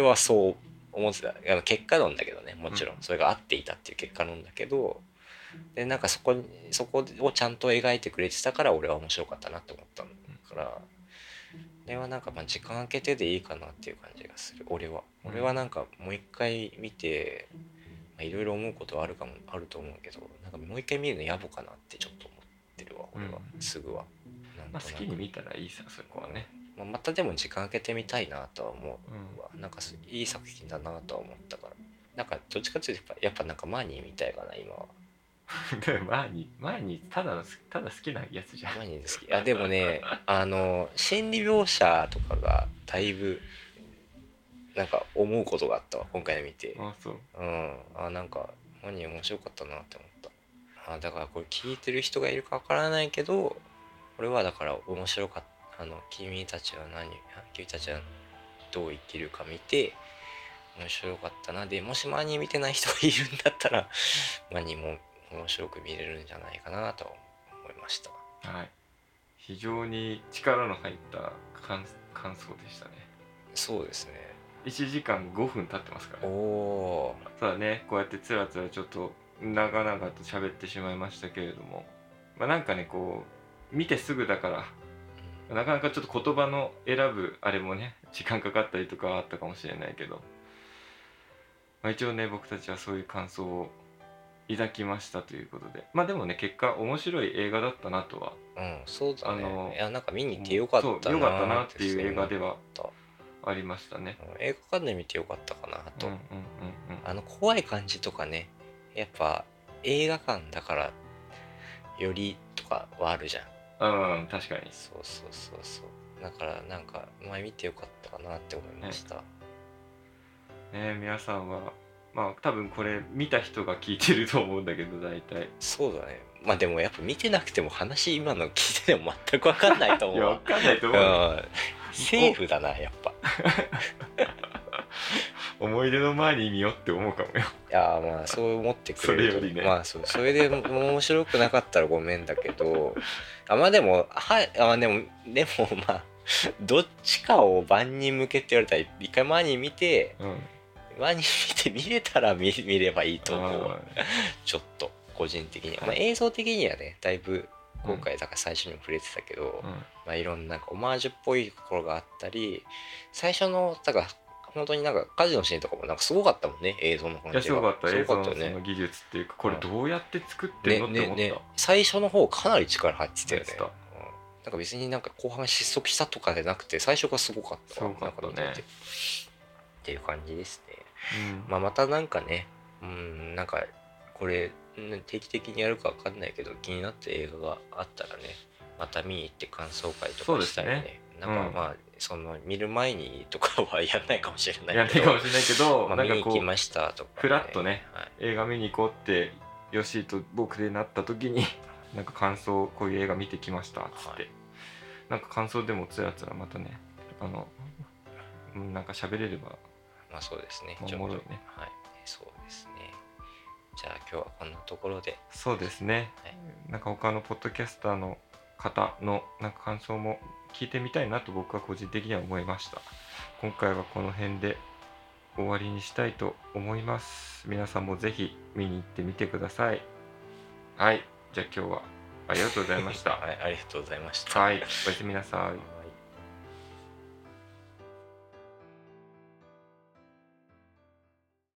はそう思ってた。結果論だけどね、もちろんそれが合っていたっていう結果論だけど、でなんかそこをちゃんと描いてくれてたから俺は面白かったなって思ったから、これはなんかまあ時間空けてでいいかなっていう感じがする。俺はなんかもう一回見ていろいろ思うことはあると思うけど、なんかもう一回見るの野暮かなってちょっと思ってるわ俺は、すぐは。まあ、好きに見たらいいさ、そこはね。まあ、またでも時間空けてみたいなとは思うわ、なんかいい作品だなとは思ったから。なんかどっちかというとやっぱなんかマーニーみたいかな今は。マーニーただ好きなやつじゃん。マーニー好き。あ、でもね心理描写とかがだいぶなんか思うことがあったわ今回見て。あ、そう。あ、なんかマーニー面白かったなって思った。だからこれ聞いてる人がいるかわからないけど、俺はだから面白かった君たちはどう生きるか見て。面白かったな。でもしマニー見てない人がいるんだったらマニーも面白く見れるんじゃないかなと思いました。はい。非常に力の入った感想でしたね。そうですね。1時間5分経ってますから。おー。ただね、こうやってつらつらちょっと長々と喋ってしまいましたけれども、まあ、なんかねこう見てすぐだから、なかなかちょっと言葉の選ぶあれもね時間かかったりとかあったかもしれないけど。まあ、一応ね僕たちはそういう感想を抱きましたということで、まあでもね結果面白い映画だったなとは、そうだね。いやなんか見に行ってよかったな、っていう映画ではありましたね。映画館で見てよかったかなと、怖い感じとかね、やっぱ映画館だからよりとかはあるじゃん。確かに。そうだからなんか前見てよかったかなって思いました。ね皆さんはまあ多分これ見た人が聞いてると思うんだけど、大体そうだね。まあでもやっぱ見てなくても話今の聞いてても全く分かんないと思う。いや分かんないと思う、セーフだなやっぱ。思い出の前に見よって思うかもよ。いやまあそう思ってくれる。それよりね、まあそれで面白くなかったらごめんだけど、まあでもまあどっちかを万人向けって言われたら一回前に見て、見れたら見ればいいと思う。ちょっと個人的に、まあ、映像的にはねだいぶ今回だから最初にも触れてたけど、まあ、いろんなオマージュっぽいところがあったり、最初のだから本当になんか火事のシーンとかもなんかすごかったもんね、映像の感じが。いやすごかった、映像のその技術っていうか、これどうやって作ってんのって思った、最初の方かなり力入ってたよね。なんか別になんか後半失速したとかじゃなくて最初がすごかったわ。すごかったね。なんかっていう感じですね。まあ、またなんかね、なんかこれ定期的にやるか分かんないけど、気になった映画があったらねまた見に行って感想会とかしたり ねなんかまあ、その見る前にとかはやんないかもしれないけど、まあ、見に行きましたとか、ね、フラッとね、映画見に行こうってヨシーと僕でなった時になんか感想、こういう映画見てきましたっつって、なんか感想でもつらつらまたねなんか喋れれば、まあそうですね、おもろいね。はい、そうですね。じゃあ今日はこんなところで。そうですね、なんか他のポッドキャスターの方のなんか感想も聞いてみたいなと僕は個人的には思いました。今回はこの辺で終わりにしたいと思います。皆さんもぜひ見に行ってみてください。はい、じゃあ今日はありがとうございました。はい、ありがとうございました。はい、おやすみなさい。